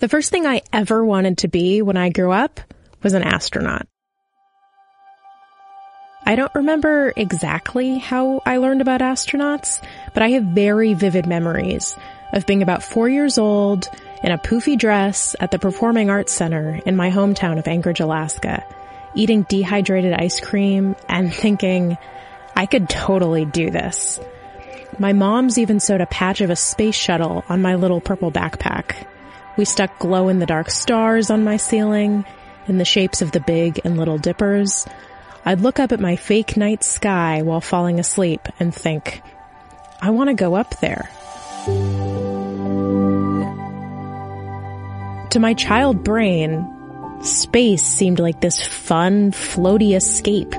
The first thing I ever wanted to be when I grew up was an astronaut. I don't remember exactly how I learned about astronauts, but I have very vivid memories of being about 4 years old in a poofy dress at the Performing Arts Center in my hometown of Anchorage, Alaska, eating dehydrated ice cream and thinking, I could totally do this. My mom's even sewed a patch of a space shuttle on my little purple backpack. We stuck glow-in-the-dark stars on my ceiling in the shapes of the Big and Little Dippers. I'd look up at my fake night sky while falling asleep and think, I want to go up there. To my child brain, space seemed like this fun, floaty escape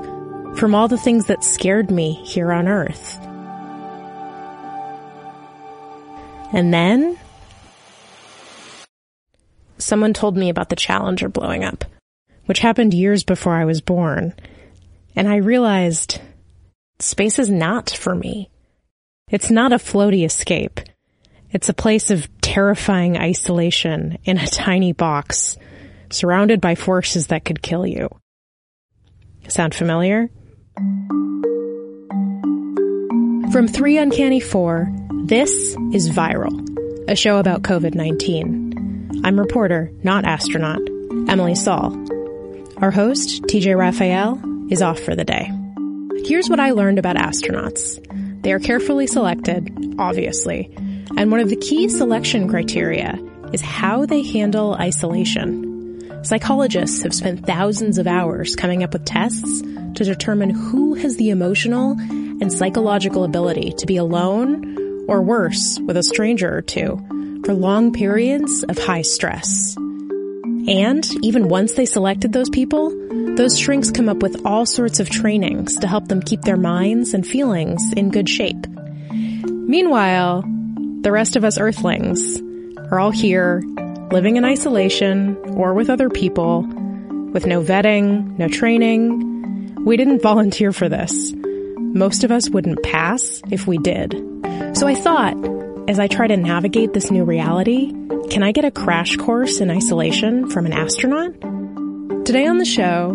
from all the things that scared me here on Earth. And then someone told me about the Challenger blowing up, which happened years before I was born. And I realized space is not for me. It's not a floaty escape. It's a place of terrifying isolation in a tiny box, surrounded by forces that could kill you. Sound familiar? From 3 Uncanny 4, this is Viral, a show about COVID-19. I'm reporter, not astronaut, Emily Saul. Our host, TJ Raphael, is off for the day. Here's what I learned about astronauts. They are carefully selected, obviously, and one of the key selection criteria is how they handle isolation. Psychologists have spent thousands of hours coming up with tests to determine who has the emotional and psychological ability to be alone, or worse, with a stranger or two, for long periods of high stress. And even once they selected those people, those shrinks come up with all sorts of trainings to help them keep their minds and feelings in good shape. Meanwhile, the rest of us Earthlings are all here, living in isolation or with other people, with no vetting, no training. We didn't volunteer for this. Most of us wouldn't pass if we did. So I thought, as I try to navigate this new reality, can I get a crash course in isolation from an astronaut? Today on the show,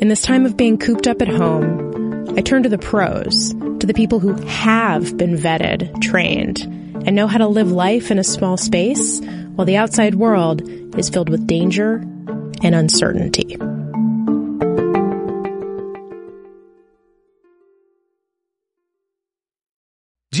in this time of being cooped up at home, I turn to the pros, to the people who have been vetted, trained, and know how to live life in a small space while the outside world is filled with danger and uncertainty. Do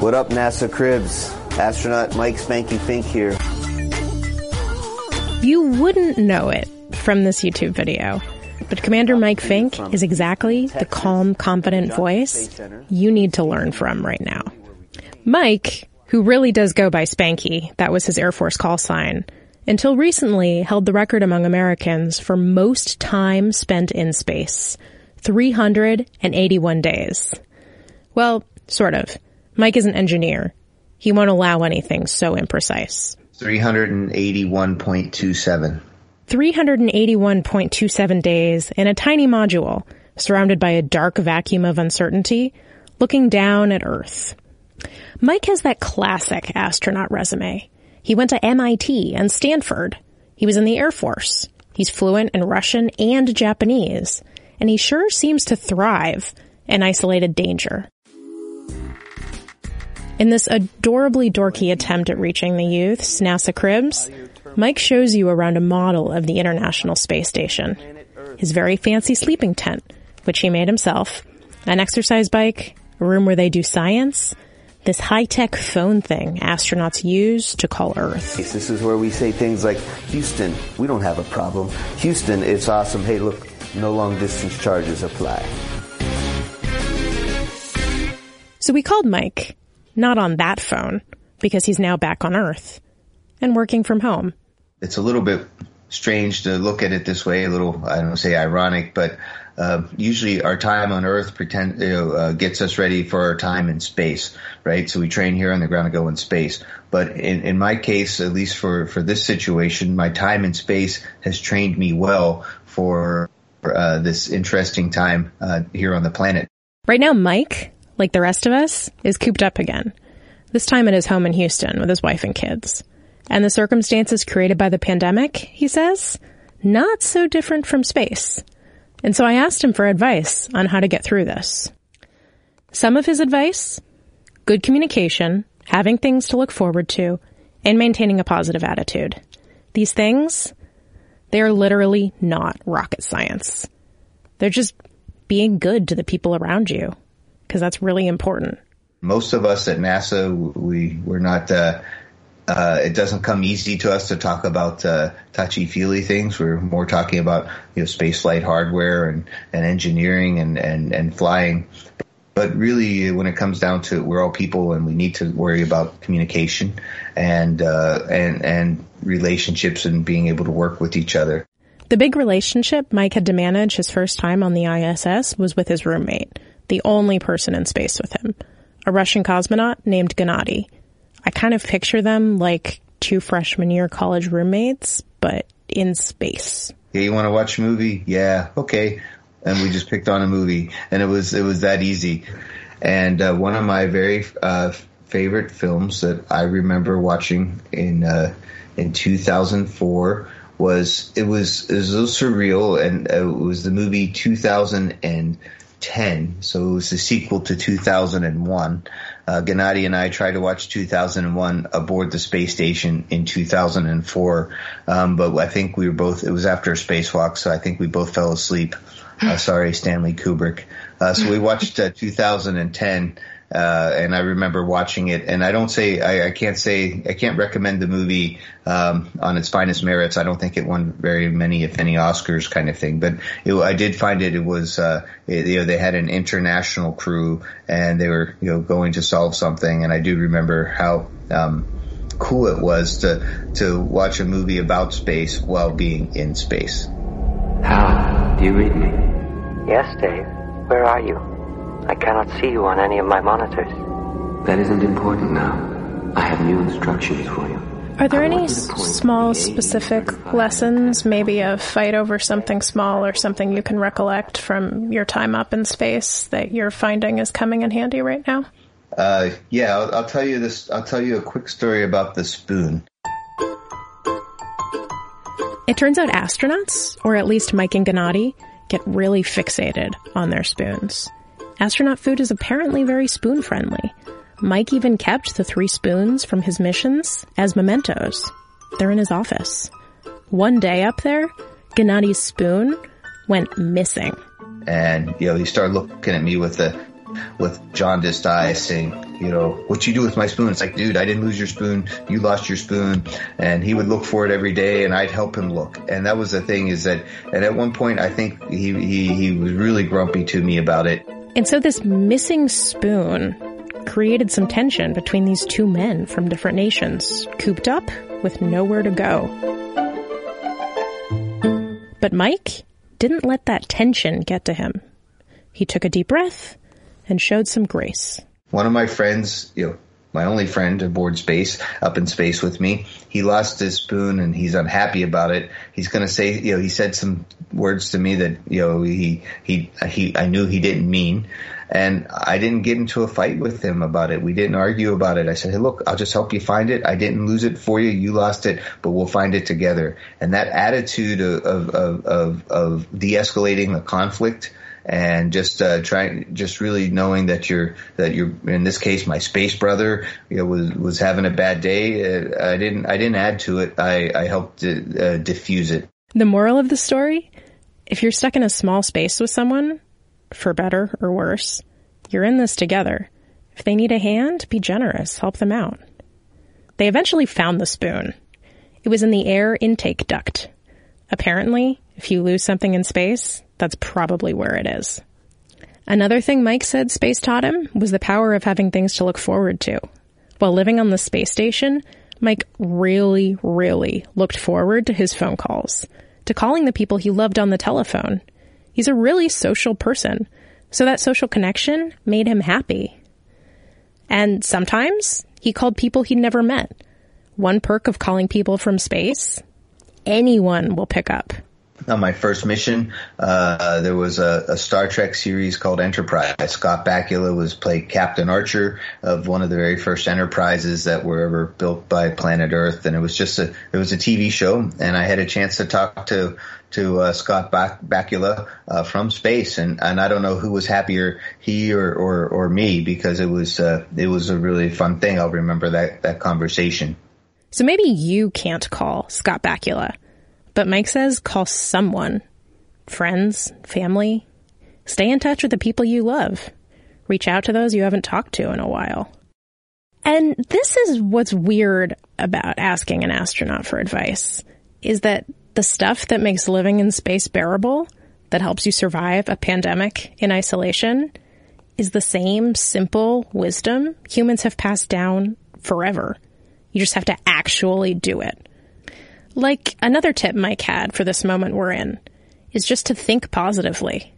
What up, NASA Cribs? Astronaut Mike Spanky Fink here. You wouldn't know it from this YouTube video, but Commander Mike Fink is exactly the calm, confident voice you need to learn from right now. Mike, who really does go by Spanky, that was his Air Force call sign, until recently held the record among Americans for most time spent in space, 381 days. Well, sort of. Mike is an engineer. He won't allow anything so imprecise. 381.27. 381.27 days in a tiny module, surrounded by a dark vacuum of uncertainty, looking down at Earth. Mike has that classic astronaut resume. He went to MIT and Stanford. He was in the Air Force. He's fluent in Russian and Japanese, and he sure seems to thrive in isolated danger. In this adorably dorky attempt at reaching the youth's NASA Cribs, Mike shows you around a model of the International Space Station, his very fancy sleeping tent, which he made himself, an exercise bike, a room where they do science, this high-tech phone thing astronauts use to call Earth. This is where we say things like, Houston, we don't have a problem. Houston, it's awesome. Hey, look, No long distance charges apply. So we called Mike, not on that phone, because he's now back on Earth and working from home. It's a little bit strange to look at it this way, a little, I don't want to say ironic, but usually our time on Earth gets us ready for our time in space, right? So we train here on the ground to go in space. But in my case, at least for this situation, my time in space has trained me well for this interesting time here on the planet. Right now, Mike, like the rest of us, is cooped up again, this time at his home in Houston with his wife and kids. And the circumstances created by the pandemic, he says, not so different from space. And so I asked him for advice on how to get through this. Some of his advice, good communication, having things to look forward to, and maintaining a positive attitude. These things, they are literally not rocket science. They're just being good to the people around you, because that's really important. Most of us at NASA, we're not... it doesn't come easy to us to talk about touchy-feely things. We're more talking about spaceflight hardware and engineering and flying. But really, when it comes down to it, we're all people, and we need to worry about communication and relationships and being able to work with each other. The big relationship Mike had to manage his first time on the ISS was with his roommate, the only person in space with him, a Russian cosmonaut named Gennady. I kind of picture them like two freshman year college roommates, but in space. Yeah, you want to watch a movie? Yeah, okay. And we just picked on a movie, and it was that easy. And one of my very favorite films that I remember watching in 2004 was a little surreal, and it was the movie 2010. So it was the sequel to 2001. Gennady and I tried to watch 2001 aboard the space station in 2004, but I think we were both. It was after a spacewalk, so I think we both fell asleep. Sorry, Stanley Kubrick. So we watched 2010, and I remember watching it. And I don't say I can't recommend the movie on its finest merits. I don't think it won very many, if any, Oscars, kind of thing. But I did find it. It was they had an international crew, and they were going to solve something. And I do remember how cool it was to watch a movie about space while being in space. Hal, do you read me? Yes, Dave. Where are you? I cannot see you on any of my monitors. That isn't important now. I have new instructions for you. Are there any small, specific lessons, maybe a fight over something small or something you can recollect from your time up in space that you're finding is coming in handy right now? Yeah, I'll tell you this. I'll tell you a quick story about the spoon. It turns out astronauts, or at least Mike and Gennady, get really fixated on their spoons. Astronaut food is apparently very spoon-friendly. Mike even kept the 3 spoons from his missions as mementos. They're in his office. One day up there, Gennady's spoon went missing. And, he started looking at me with jaundiced eyes saying, what you do with my spoon? It's like, dude, I didn't lose your spoon. You lost your spoon. And he would look for it every day, and I'd help him look. And that was the thing is that, and at one point, I think he was really grumpy to me about it. And so this missing spoon created some tension between these two men from different nations, cooped up with nowhere to go. But Mike didn't let that tension get to him. He took a deep breath and showed some grace. One of my friends, my only friend aboard space, up in space with me, he lost his spoon and he's unhappy about it. He's going to say, he said some words to me that, I knew he didn't mean. And I didn't get into a fight with him about it. We didn't argue about it. I said, hey, look, I'll just help you find it. I didn't lose it for you. You lost it, but we'll find it together. And that attitude of de-escalating the conflict and just really knowing that you're in this case my space brother was having a bad day. I didn't add to it. I helped diffuse it. The moral of the story: if you're stuck in a small space with someone, for better or worse, you're in this together. If they need a hand, be generous, help them out. They eventually found the spoon. It was in the air intake duct. Apparently, if you lose something in space, That's probably where it is. Another thing Mike said space taught him was the power of having things to look forward to. While living on the space station, Mike really, really looked forward to his phone calls, to calling the people he loved on the telephone. He's a really social person, so that social connection made him happy. And sometimes he called people he'd never met. One perk of calling people from space, anyone will pick up. On my first mission, there was a Star Trek series called Enterprise. Scott Bakula played Captain Archer of one of the very first Enterprises that were ever built by planet Earth, and it was just a TV show. And I had a chance to talk to Scott Bakula from space, and I don't know who was happier, he or me, because it was a really fun thing. I'll remember that conversation. So maybe you can't call Scott Bakula. But Mike says call someone. Friends, family. Stay in touch with the people you love. Reach out to those you haven't talked to in a while. And this is what's weird about asking an astronaut for advice, is that the stuff that makes living in space bearable, that helps you survive a pandemic in isolation, is the same simple wisdom humans have passed down forever. You just have to actually do it. Like another tip Mike had for this moment we're in is just to think positively.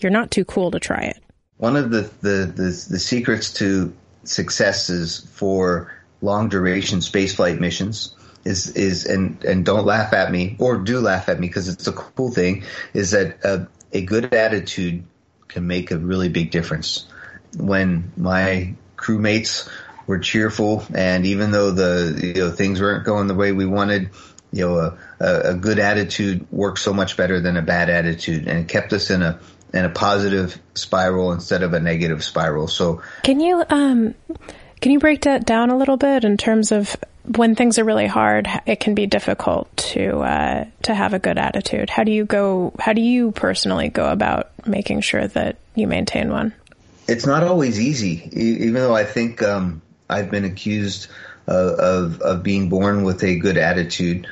You're not too cool to try it. One of the secrets to successes for long duration spaceflight missions is and don't laugh at me, or do laugh at me because it's a cool thing, is that a good attitude can make a really big difference. When my crewmates were cheerful, and even though things weren't going the way we wanted, a good attitude worked so much better than a bad attitude, and it kept us in a positive spiral instead of a negative spiral. So can you break that down a little bit in terms of when things are really hard, it can be difficult to have a good attitude. How do you personally go about making sure that you maintain one? It's not always easy, even though I think I've been accused of being born with a good attitude.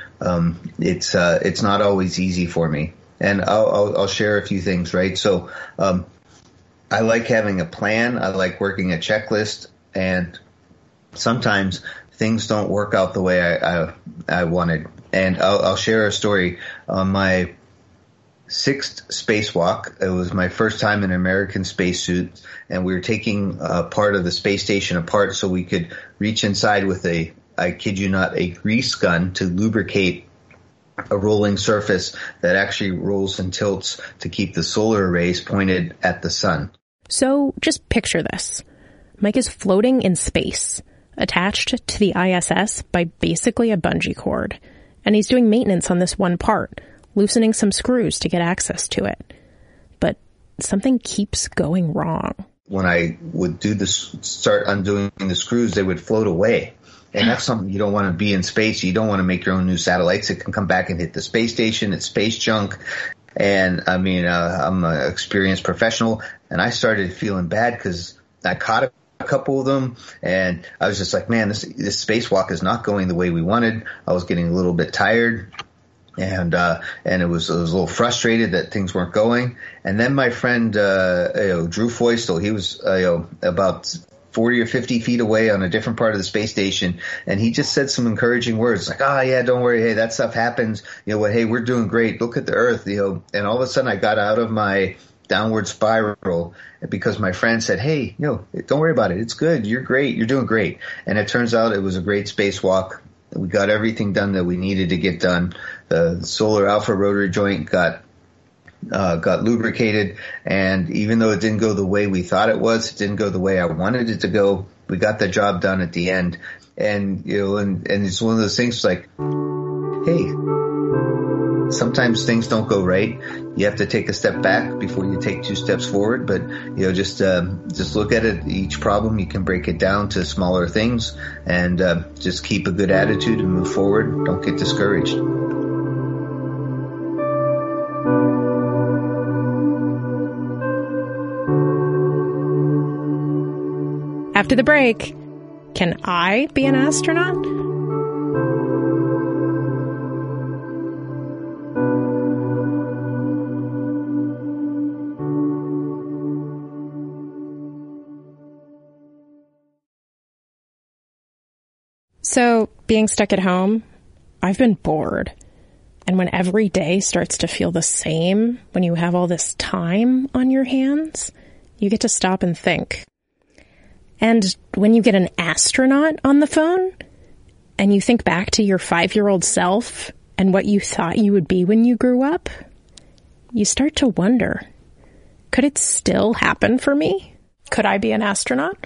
It's not always easy for me, and I'll share a few things. Right, so I like having a plan. I like working a checklist, and sometimes things don't work out the way I wanted. And I'll share a story on my sixth spacewalk. It was my first time in an American spacesuit, and we were taking part of the space station apart so we could reach inside with I kid you not, a grease gun to lubricate a rolling surface that actually rolls and tilts to keep the solar arrays pointed at the sun. So just picture this. Mike is floating in space, attached to the ISS by basically a bungee cord, and he's doing maintenance on this one part, loosening some screws to get access to it. But something keeps going wrong. When I would do this, start undoing the screws, they would float away. And that's something you don't want to be in space. You don't want to make your own new satellites. It can come back and hit the space station. It's space junk. And I mean, I'm an experienced professional, and I started feeling bad because I caught a couple of them, and I was just like, man, this spacewalk is not going the way we wanted. I was getting a little bit tired. And I was a little frustrated that things weren't going. And then my friend, Drew Feustel, he was, about 40 or 50 feet away on a different part of the space station. And he just said some encouraging words like, yeah, don't worry. Hey, that stuff happens. Hey, we're doing great. Look at the Earth, and all of a sudden I got out of my downward spiral because my friend said, hey, don't worry about it. It's good. You're great. You're doing great. And it turns out it was a great spacewalk. We got everything done that we needed to get done. The solar alpha rotor joint got lubricated, and even though it didn't go the way we thought it was, it didn't go the way I wanted it to go, we got the job done at the end. And, and it's one of those things like, hey, sometimes things don't go right. You have to take a step back before you take two steps forward, but, just look at it. Each problem, you can break it down to smaller things, and just keep a good attitude and move forward. Don't get discouraged. After the break, can I be an astronaut? So being stuck at home, I've been bored. And when every day starts to feel the same, when you have all this time on your hands, you get to stop and think. And when you get an astronaut on the phone and you think back to your 5-year-old self and what you thought you would be when you grew up, you start to wonder, could it still happen for me? Could I be an astronaut?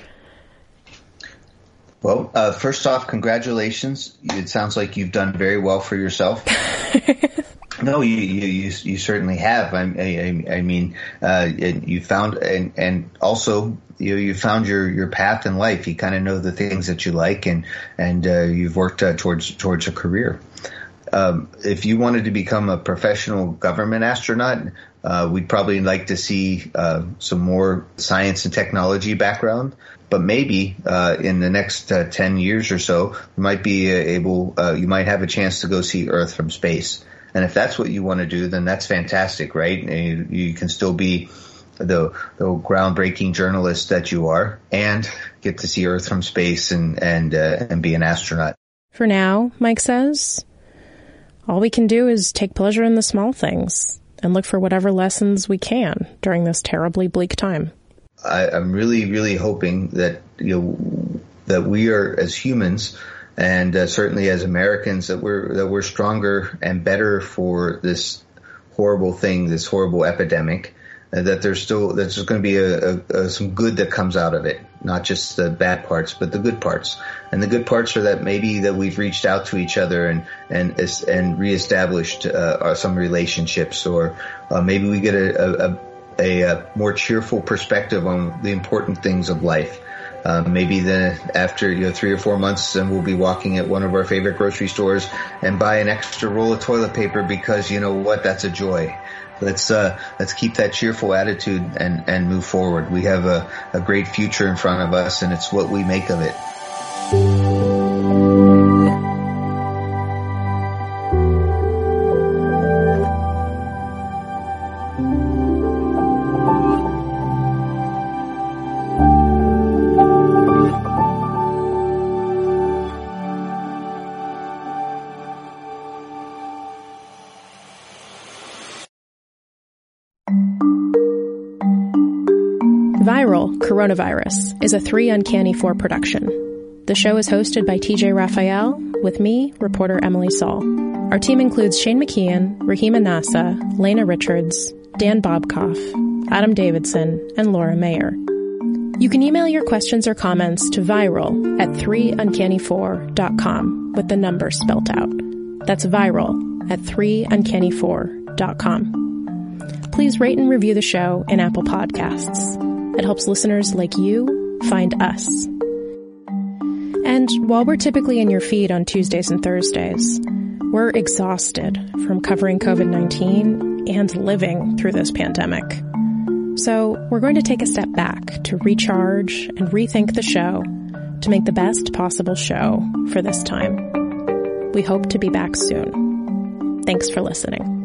Well, first off, congratulations. It sounds like you've done very well for yourself. No, you certainly have. I mean, you found, and also you found your path in life. You kind of know the things that you like, and you've worked towards a career. If you wanted to become a professional government astronaut, we'd probably like to see some more science and technology background. But maybe in the next 10 years or so, you might be you might have a chance to go see Earth from space. And if that's what you want to do, then that's fantastic, right? And you can still be the groundbreaking journalist that you are and get to see Earth from space and be an astronaut. For now, Mike says, all we can do is take pleasure in the small things and look for whatever lessons we can during this terribly bleak time. I'm really, really hoping that, that we are, as humans and certainly as Americans, that we're stronger and better for this horrible thing, this horrible epidemic, that there's going to be some good that comes out of it, not just the bad parts, but the good parts. And the good parts are that maybe that we've reached out to each other and reestablished some relationships, or maybe we get a more cheerful perspective on the important things of life. Maybe then after 3 or 4 months, and we'll be walking at one of our favorite grocery stores and buy an extra roll of toilet paper because you know what? That's a joy. Let's keep that cheerful attitude and move forward. We have a great future in front of us, and it's what we make of it. Coronavirus is a 3 Uncanny 4 production. The show is hosted by TJ Raphael with me, reporter Emily Saul. Our team includes Shane McKeon, Rahima Nassa, Lena Richards, Dan Bobkoff, Adam Davidson, and Laura Mayer. You can email your questions or comments to viral@3uncanny4.com with the number spelt out. That's viral@3uncanny4.com. Please rate and review the show in Apple Podcasts. It helps listeners like you find us. And while we're typically in your feed on Tuesdays and Thursdays, we're exhausted from covering COVID-19 and living through this pandemic. So we're going to take a step back to recharge and rethink the show to make the best possible show for this time. We hope to be back soon. Thanks for listening.